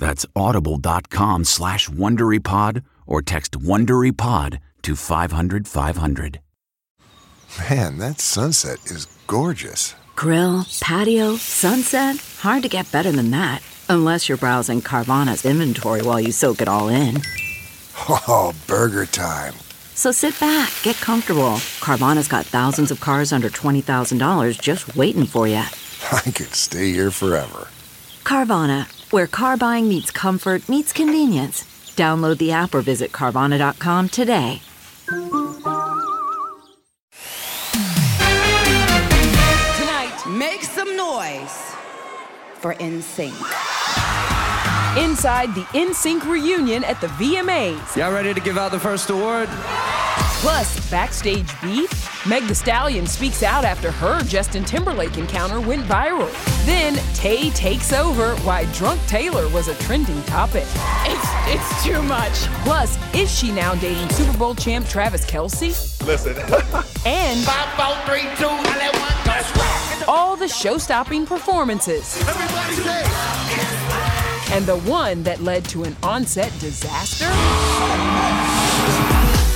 That's audible.com/WonderyPod or text WonderyPod to 500-500. Man, that sunset is gorgeous. Grill, patio, sunset. Hard to get better than that. Unless you're browsing Carvana's inventory while you soak it all in. Oh, burger time. So sit back, get comfortable. Carvana's got thousands of cars under $20,000 just waiting for you. I could stay here forever. Carvana, where car buying meets comfort meets convenience. Download the app or visit Carvana.com today. Tonight, make some noise for NSYNC. Inside the NSYNC reunion at the VMAs. Y'all ready to give out the first award? Plus, backstage beef. Meg Thee Stallion speaks out after her Justin Timberlake encounter went viral. Then, Tay takes over why drunk Taylor was a trending topic. It's too much. Plus, is she now dating Super Bowl champ Travis Kelce? Listen. And 5, 4, 3, 2, and that one goes. All the show-stopping performances. Everybody say. And the one that led to an on-set disaster.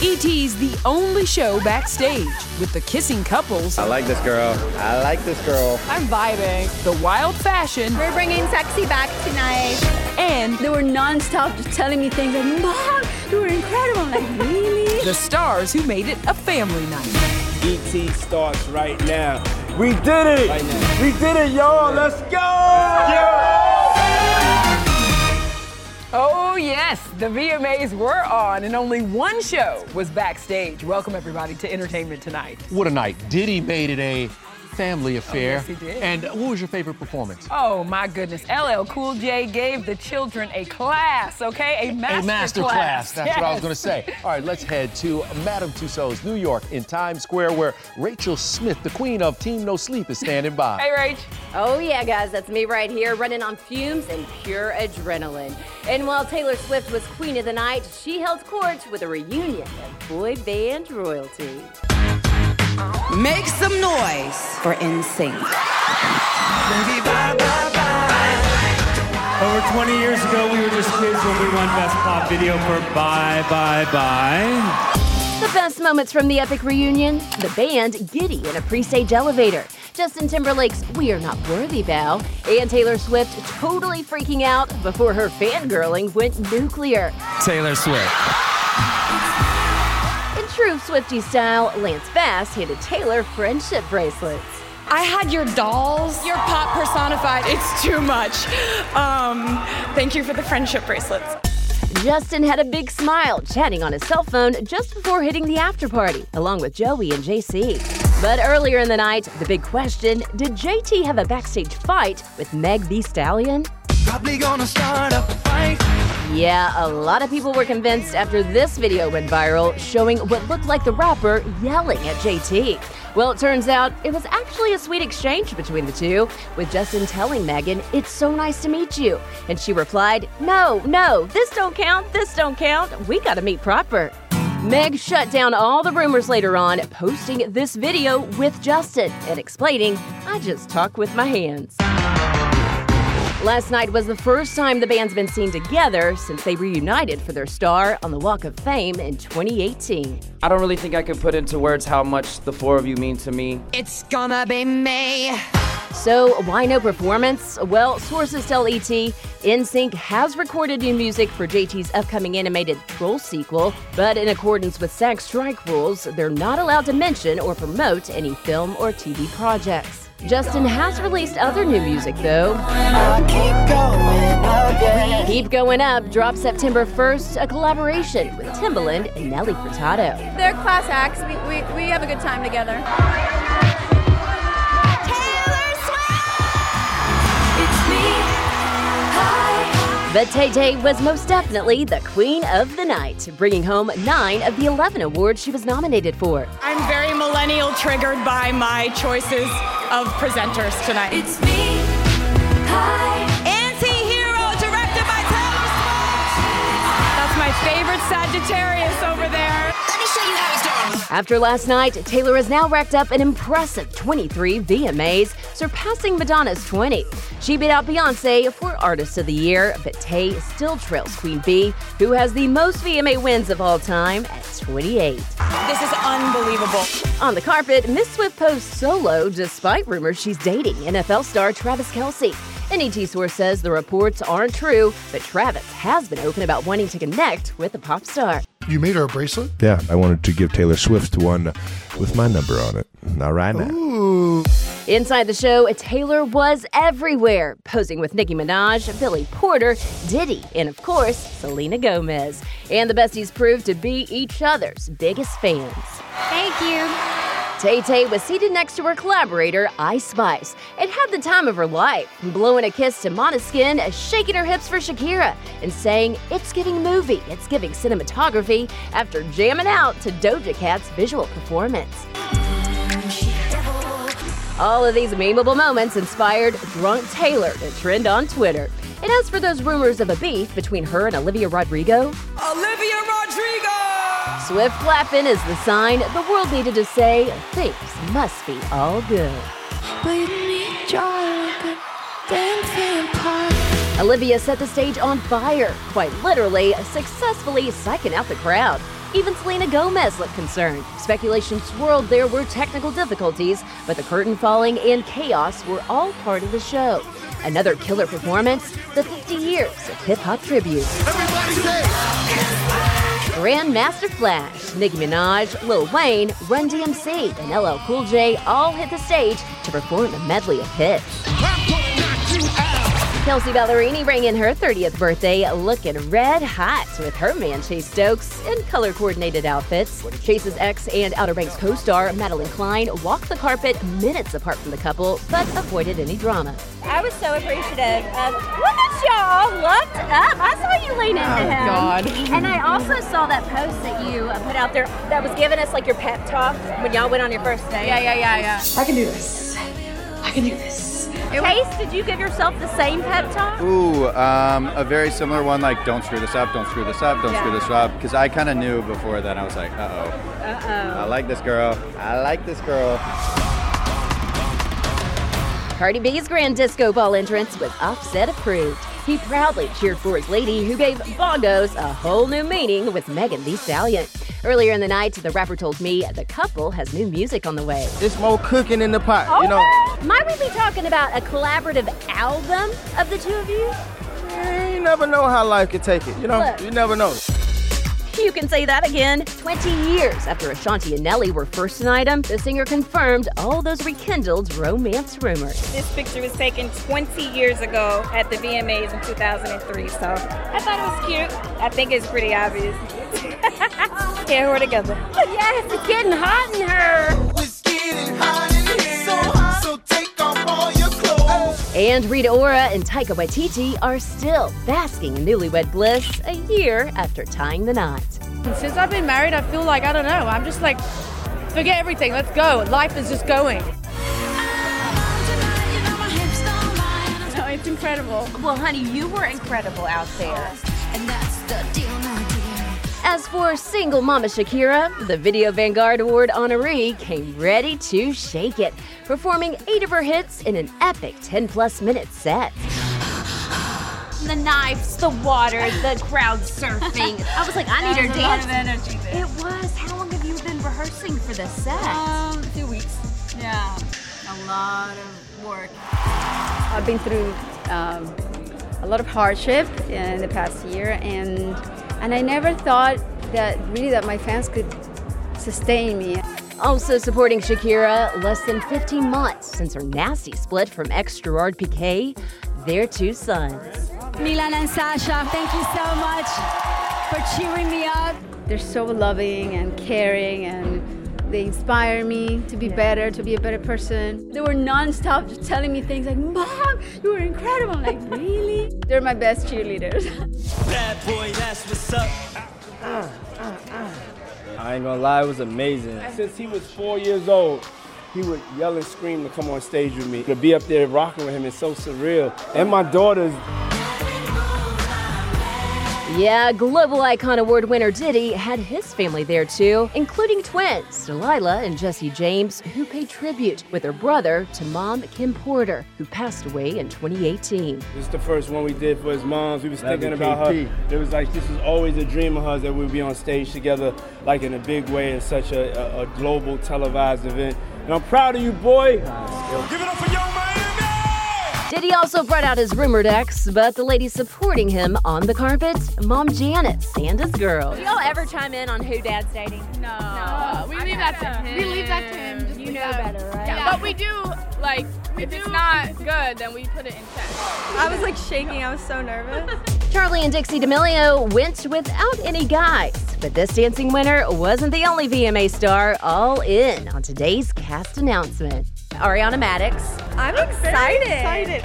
E.T.'s the only show backstage with the kissing couples. I like this girl. I like this girl. I'm vibing. The wild fashion. We're bringing sexy back tonight. And they were nonstop just telling me things like, Mom, you were incredible. I'm like, really? The stars who made it a family night. E.T. starts right now. We did it. Right now. We did it, y'all. Let's go. Yeah. Oh, yes, the VMAs were on, and only one show was backstage. Welcome, everybody, to Entertainment Tonight. What a night. Diddy made it a family affair. Oh, yes, he did. And what was your favorite performance? Oh, my goodness. LL Cool J gave the children a class, okay? A master class. That's what I was going to say. All right, let's head to Madame Tussauds, New York, in Times Square, where Rachel Smith, the queen of Team No Sleep, is standing by. Hey, Rach. Oh, yeah, guys, that's me right here, running on fumes and pure adrenaline. And while Taylor Swift was queen of the night, she held court with a reunion of boy band royalty. Make some noise for NSYNC. Baby, bye, bye, bye. Over 20 years ago, we were just kids when we won Best Pop Video for Bye, Bye, Bye. The best moments from the epic reunion, the band giddy in a pre-stage elevator, Justin Timberlake's We Are Not Worthy vow, and Taylor Swift totally freaking out before her fangirling went nuclear. Taylor Swift. In true Swiftie style, Lance Bass handed Taylor friendship bracelets. I had your dolls. Your pop personified. It's too much. Thank you for the friendship bracelets. Justin had a big smile, chatting on his cell phone just before hitting the after party, along with Joey and JC. But earlier in the night, the big question, did JT have a backstage fight with Meg Thee Stallion? Probably gonna start a fight. Yeah, a lot of people were convinced after this video went viral, showing what looked like the rapper yelling at JT. Well, it turns out it was actually a sweet exchange between the two, with Justin telling Megan, "It's so nice to meet you." And she replied, No, this don't count. We gotta meet proper." Meg shut down all the rumors later on, posting this video with Justin and explaining, "I just talk with my hands." Last night was the first time the band's been seen together since they reunited for their star on the Walk of Fame in 2018. I don't really think I can put into words how much the four of you mean to me. It's gonna be me. So, why no performance? Well, sources tell E.T. NSYNC has recorded new music for JT's upcoming animated Troll sequel, but in accordance with SAG strike rules, they're not allowed to mention or promote any film or TV projects. Justin has released other new music, though. Keep Going Up drops September 1st, a collaboration with Timbaland and Nelly Furtado. They're class acts. We have a good time together. But Tay Tay was most definitely the queen of the night, bringing home 9 of the 11 awards she was nominated for. I'm very millennial triggered by my choices of presenters tonight. It's me, hi. Anti-hero, directed by Taylor Swift. That's my favorite Sagittarius over there. Let me show you how it's done. After last night, Taylor has now racked up an impressive 23 VMAs, surpassing Madonna's 20. She beat out Beyonce for Artist of the Year, but Tay still trails Queen B, who has the most VMA wins of all time at 28. This is unbelievable. On the carpet, Miss Swift posed solo despite rumors she's dating NFL star Travis Kelce. An E.T. source says the reports aren't true, but Travis has been open about wanting to connect with the pop star. You made her a bracelet? Yeah, I wanted to give Taylor Swift one with my number on it. Not right now. Ooh. Inside the show, Taylor was everywhere, posing with Nicki Minaj, Billy Porter, Diddy, and of course, Selena Gomez. And the besties proved to be each other's biggest fans. Thank you. Tay Tay was seated next to her collaborator, Ice Spice, and had the time of her life, blowing a kiss to Måneskin, shaking her hips for Shakira, and saying, "It's giving movie, it's giving cinematography," after jamming out to Doja Cat's visual performance. All of these memeable moments inspired Drunk Taylor to trend on Twitter. And as for those rumors of a beef between her and Olivia Rodrigo! Swift clapping is the sign the world needed to say things must be all good. Olivia set the stage on fire, quite literally successfully psyching out the crowd. Even Selena Gomez looked concerned. Speculation swirled there were technical difficulties, but the curtain falling and chaos were all part of the show. Another killer performance, the 50 years of hip-hop tribute. Grandmaster Flash, Nicki Minaj, Lil Wayne, Run DMC, and LL Cool J all hit the stage to perform a medley of hits. Kelsey Ballerini rang in her 30th birthday looking red hot with her man Chase Stokes in color-coordinated outfits. Chase's ex and Outer Banks co-star Madeline Klein walked the carpet minutes apart from the couple but avoided any drama. I was so appreciative of, look at y'all, looked up. I saw you lean into him. God. And I also saw that post that you put out there that was giving us like your pep talk when y'all went on your first date. Yeah. I can do this. Chase, did you give yourself the same pep talk? Ooh, a very similar one, like, don't screw this up, because I kind of knew before then. I was like, uh-oh. I like this girl. Cardi B's grand disco ball entrance was Offset approved. He proudly cheered for his lady, who gave bongos a whole new meaning with Megan Thee Stallion. Earlier in the night, the rapper told me the couple has new music on the way. There's more cooking in the pot, you know. Might we be talking about a collaborative album of the two of you? Yeah, you never know how life could take it, you know? Look. You never know. You can say that again. 20 years after Ashanti and Nelly were first an item, the singer confirmed all those rekindled romance rumors. This picture was taken 20 years ago at the VMAs in 2003, so I thought it was cute. I think it's pretty obvious. Yeah, we're together. Yes, it's getting hot in her. It's getting hot in here. So hot. So take off all your clothes. And Rita Ora and Taika Waititi are still basking in newlywed bliss a year after tying the knot. Since I've been married, I feel like, I don't know, I'm just like Forget everything. Let's go. Life is just going. No, it's incredible. Well, honey, you were incredible out there. And that's the deal, no deal. As for single mama Shakira, the Video Vanguard Award honoree came ready to shake it, performing 8 of her hits in an epic 10-plus-minute set. The knives, the water, the crowd surfing. I was like, I need her dance. It was. How long have you been rehearsing for this set? 2 weeks. Yeah, a lot of work. I've been through a lot of hardship in the past year, and I never thought that my fans could sustain me. Also supporting Shakira, less than 15 months since her nasty split from ex-Gerard Piqué, their 2 sons. Milan and Sasha, thank you so much for cheering me up. They're so loving and caring, and they inspire me to be better, to be a better person. They were nonstop just telling me things like, Mom, you were incredible. I'm like, really? They're my best cheerleaders. Bad boy, that's what's up. I ain't gonna lie, it was amazing. Since he was 4 years old, he would yell and scream to come on stage with me. To be up there rocking with him is so surreal. And my daughters. Yeah, Global Icon Award winner Diddy had his family there too, including twins, Delilah and Jesse James, who paid tribute with her brother to mom, Kim Porter, who passed away in 2018. This is the first one we did for his moms. We was thinking about her. It was like, this is always a dream of hers that we'd be on stage together, like in a big way, in such a global televised event. And I'm proud of you, boy. Give it up for young Miami! Diddy also brought out his rumored ex, but the lady supporting him on the carpet, Mom Janice and his girl. Do y'all ever chime in on who dad's dating? No. We leave that to him. Just you know better, right? Yeah, but we do, like, if it's not good, then we put it in check. I was, like, shaking. I was so nervous. Charli and Dixie D'Amelio went without any guys. But this dancing winner wasn't the only VMA star all in on today's cast announcement. Ariana Maddox. I'm excited.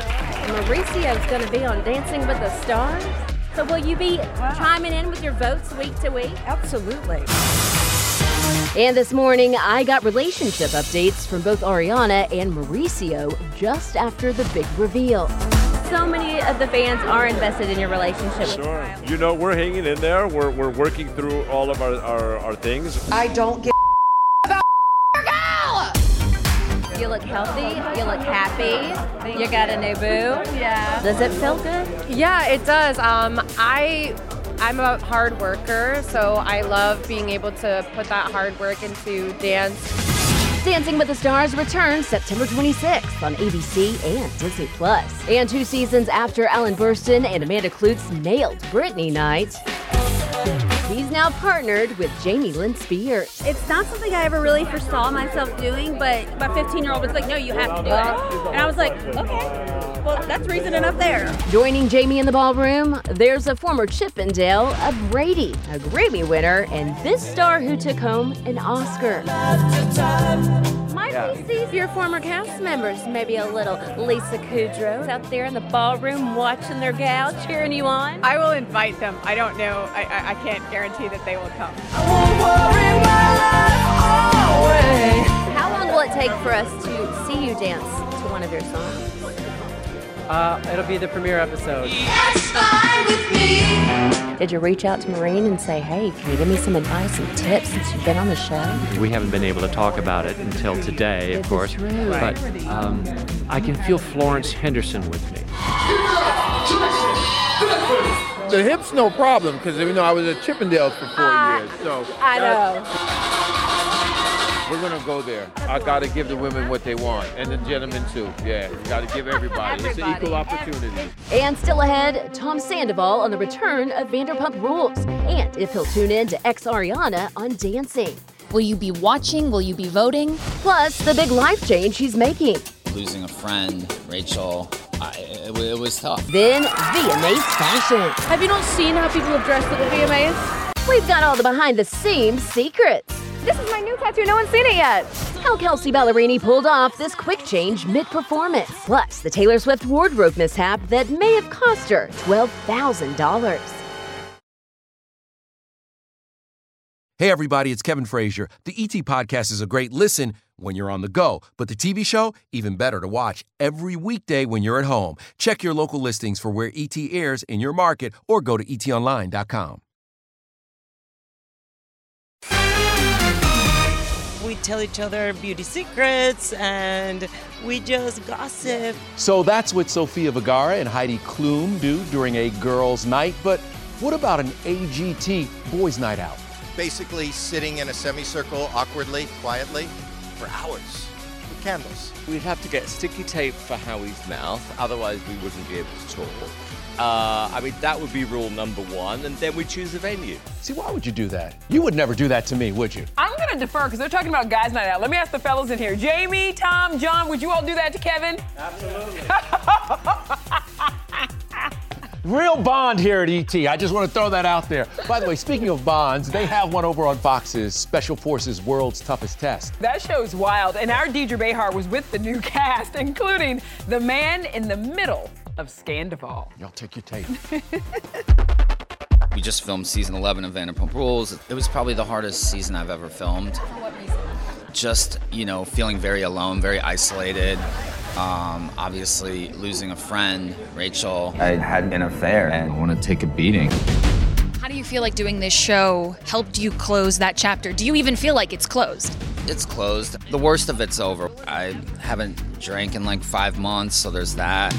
Mauricio's going to be on Dancing with the Stars. So will you be chiming in with your votes week to week? Absolutely. And this morning, I got relationship updates from both Ariana and Mauricio just after the big reveal. So many of the fans are invested in your relationship. Sure. You know, we're hanging in there. We're working through all of our things. I don't give about your girl! You look healthy. You look happy. Thank you. Got a new boo. Yeah. Does it feel good? Yeah, it does. I'm a hard worker, so I love being able to put that hard work into dance. Dancing with the Stars returns September 26th on ABC and Disney+. And 2 seasons after Alan Burstyn and Amanda Kloots nailed Britney Night, he's now partnered with Jamie Lynn Spears. It's not something I ever really foresaw myself doing, but my 15-year-old was like, no, you have to do it. And I was like, okay, well, that's reasoning up there. Joining Jamie in the ballroom, there's a former Chippendale, a Brady, a Grammy winner, and this star who took home an Oscar. Might we see your former cast members, maybe a little Lisa Kudrow out there in the ballroom watching their gal, cheering you on? I will invite them. I don't know. I can't guarantee that they will come. I won't worry my life away. How long will it take for us to see you dance to one of your songs? It'll be the premiere episode. That's fine with me. Did you reach out to Maureen and say, hey, can you give me some advice and tips since you've been on the show? We haven't been able to talk about it until today, of course. But I can feel Florence Henderson with me. The hips, no problem, because you know I was at Chippendales for 4 years. So I know. We're gonna go there. I gotta give the women what they want, and the gentlemen too. Yeah, you gotta give everybody. It's an equal opportunity. And still ahead, Tom Sandoval on the return of Vanderpump Rules, and if he'll tune in to ex Ariana on Dancing. Will you be watching? Will you be voting? Plus, the big life change he's making. Losing a friend, Rachel. It was tough. Then VMAs fashion. Have you not seen how people have dressed at the VMAs? We've got all the behind-the-scenes secrets. This is my new tattoo. No one's seen it yet. How Kelsey Ballerini pulled off this quick change mid-performance. Plus, the Taylor Swift wardrobe mishap that may have cost her $12,000. Hey, everybody, it's Kevin Frazier. The E.T. podcast is a great listen when you're on the go, but the TV show, even better to watch every weekday when you're at home. Check your local listings for where E.T. airs in your market or go to etonline.com. We tell each other beauty secrets and we just gossip. So that's what Sofia Vergara and Heidi Klum do during a girls' night, but what about an AGT boys' night out? Basically sitting in a semicircle awkwardly, quietly, for hours with candles. We'd have to get sticky tape for Howie's mouth, otherwise we wouldn't be able to talk. That would be rule number one, and then we choose a venue. See, why would you do that? You would never do that to me, would you? I'm going to defer, because they're talking about guys' night out. Let me ask the fellas in here. Jamie, Tom, John, would you all do that to Kevin? Absolutely. Real bond here at E.T. I just want to throw that out there. By the way, speaking of bonds, they have one over on Fox's Special Forces World's Toughest Test. That show's wild, and our Deidre Behar was with the new cast, including the man in the middle of Scandival. Y'all take your tape. We just filmed season 11 of Vanderpump Rules. It was probably the hardest season I've ever filmed. For what reason? Just, feeling very alone, very isolated. Obviously losing a friend, Rachel. I had an affair and I want to take a beating. How do you feel like doing this show helped you close that chapter? Do you even feel like it's closed? It's closed. The worst of it's over. I haven't drank in like 5 months, so there's that.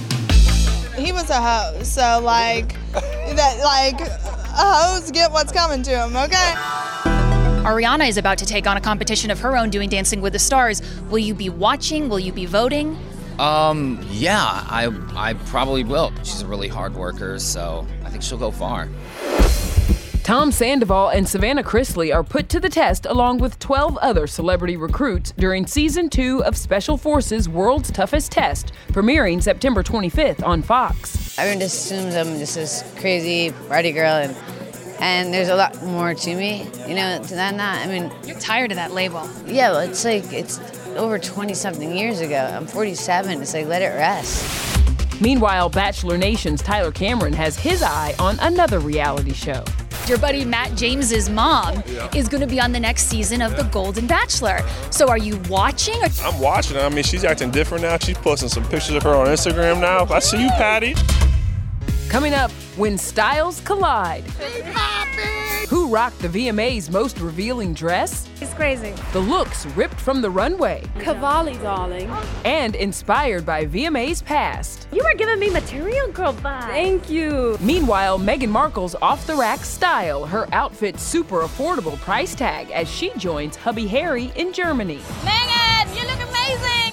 He was a hoe, so hoes get what's coming to him, okay? Ariana is about to take on a competition of her own doing Dancing with the Stars. Will you be watching? Will you be voting? I probably will. She's a really hard worker, so I think she'll go far. Tom Sandoval and Savannah Chrisley are put to the test along with 12 other celebrity recruits during Season 2 of Special Forces World's Toughest Test, premiering September 25th on Fox. Everyone just assumes I'm just this crazy party girl, and there's a lot more to me, than that. You're tired of that label. Yeah, well, it's over 20-something years ago. I'm 47. It's like, let it rest. Meanwhile, Bachelor Nation's Tyler Cameron has his eye on another reality show. Your buddy Matt James's mom is going to be on the next season of The Golden Bachelor. So are you watching? I'm watching. She's acting different now. She's posting some pictures of her on Instagram now. I see you, Patty. Coming up, when styles collide. Who rocked the VMAs' most revealing dress? It's crazy. The looks ripped from the runway. Cavalli, darling. And inspired by VMA's past. You are giving me Material Girl vibes. Thank you. Meanwhile, Meghan Markle's off-the-rack style, her outfit's super affordable price tag as she joins hubby Harry in Germany. Meghan, you look amazing.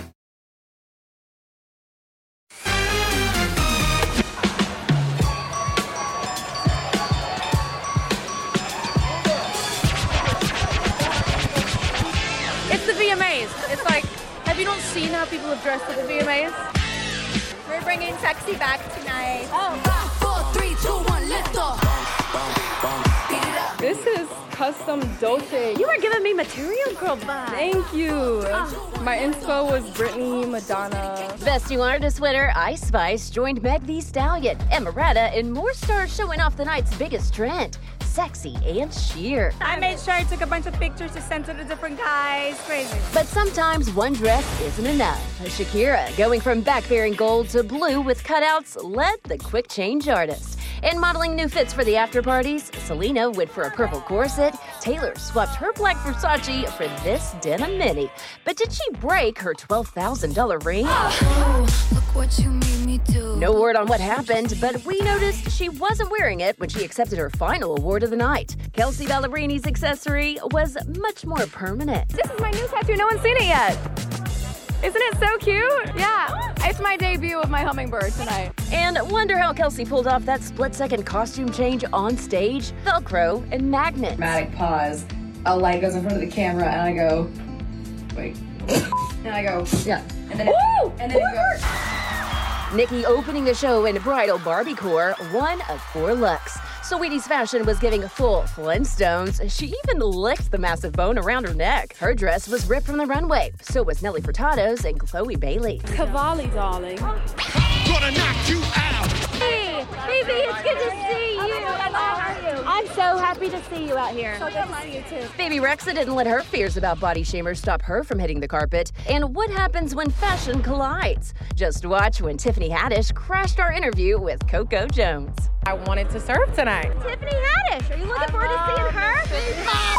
People have dressed at the VMAs. We're bringing sexy back tonight. Oh. 5, 4, 3, 2, 1, lift off. This is custom Dolce. You are giving me Material Girl vibes. Thank you. My inspo was Britney, Madonna. Best new artist winner, Ice Spice, joined Meg Thee Stallion, Emirata, and more stars showing off the night's biggest trend. Sexy and sheer. I made sure I took a bunch of pictures to send to the different guys. Crazy. But sometimes one dress isn't enough. Shakira, going from backbearing gold to blue with cutouts, led the quick change artist. In modeling new fits for the after parties, Selena went for a purple corset. Taylor swapped her black Versace for this denim mini. But did she break her $12,000 ring? Oh, look what you made me do. No word on what happened, but we noticed she wasn't wearing it when she accepted her final award of the night. Kelsey Ballerini's accessory was much more permanent. This is my new tattoo. No one's seen it yet. Isn't it so cute? Yeah, it's my debut of my hummingbird tonight. And wonder how Kelsey pulled off that split-second costume change on stage, Velcro and magnets. Dramatic pause. A light goes in front of the camera, and I go, wait. And I go, yeah. And then it goes. Nicki opening the show in bridal Barbiecore, one of four looks. Saweetie's fashion was giving full Flintstones. She even licked the massive bone around her neck. Her dress was ripped from the runway. So was Nelly Furtado's and Chloe Bailey. Cavalli, darling. Gonna knock you out. Hey, baby, it's good to see you. I'm so happy to see you out here. So good to see you, too. Baby Rexa didn't let her fears about body shamers stop her from hitting the carpet. And what happens when fashion collides? Just watch when Tiffany Haddish crashed our interview with Coco Jones. I wanted to surf tonight. Tiffany Haddish, are you looking forward to seeing her?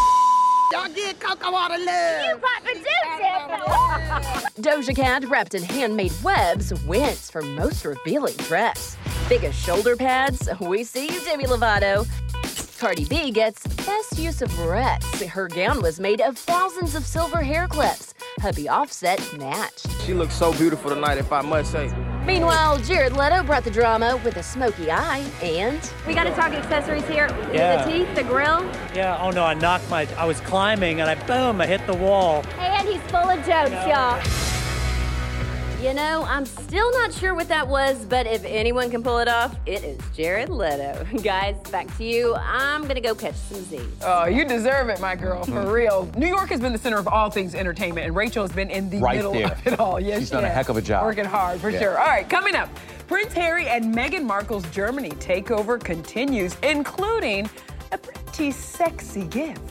Y'all get Coco water love. You poppin' too, Tiff. Doja Cat, wrapped in handmade webs, wins for most revealing dress. Biggest shoulder pads, we see you, Demi Lovato. Cardi B gets best use of barrettes. Her gown was made of thousands of silver hair clips. Hubby Offset matched. She looks so beautiful tonight, if I must say. Meanwhile, Jared Leto brought the drama with a smoky eye and... We got to talk accessories here. Yeah. The teeth, the grill. Yeah, oh no, I was climbing and I hit the wall. And he's full of jokes, y'all. You know, I'm still not sure what that was, but if anyone can pull it off, it is Jared Leto. Guys, back to you. I'm gonna go catch some Z's. Oh, you deserve it, my girl, for real. New York has been the center of all things entertainment, and Rachel has been in the middle of it all. Yes, she's done a heck of a job. Working hard, for sure. All right, coming up, Prince Harry and Meghan Markle's Germany takeover continues, including a pretty sexy gift.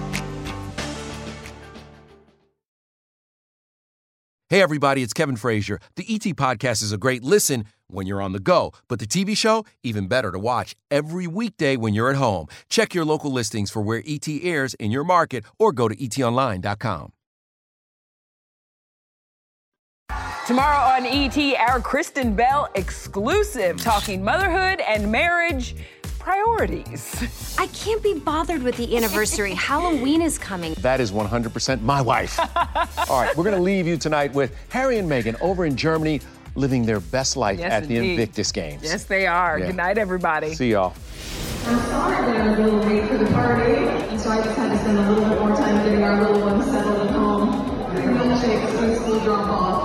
Hey, everybody, it's Kevin Frazier. The E.T. podcast is a great listen when you're on the go, but the TV show, even better to watch every weekday when you're at home. Check your local listings for where E.T. airs in your market or go to etonline.com. Tomorrow on E.T., our Kristen Bell exclusive, talking motherhood and marriage priorities. I can't be bothered with the anniversary. Halloween is coming. That is 100% my wife. All right, we're going to leave you tonight with Harry and Meghan over in Germany, living their best life at the Invictus Games. Yes, they are. Yeah. Good night, everybody. See y'all. I thought they were a little late for the party, and so I just had to spend a little bit more time getting our little ones settled at home. Milkshakes and school drop-off.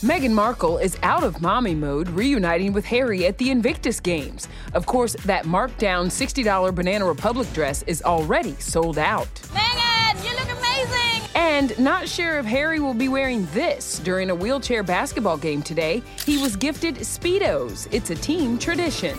Meghan Markle is out of mommy mode, reuniting with Harry at the Invictus Games. Of course, that marked-down $60 Banana Republic dress is already sold out. Meghan, you look amazing! And not sure if Harry will be wearing this during a wheelchair basketball game today. He was gifted Speedos. It's a team tradition.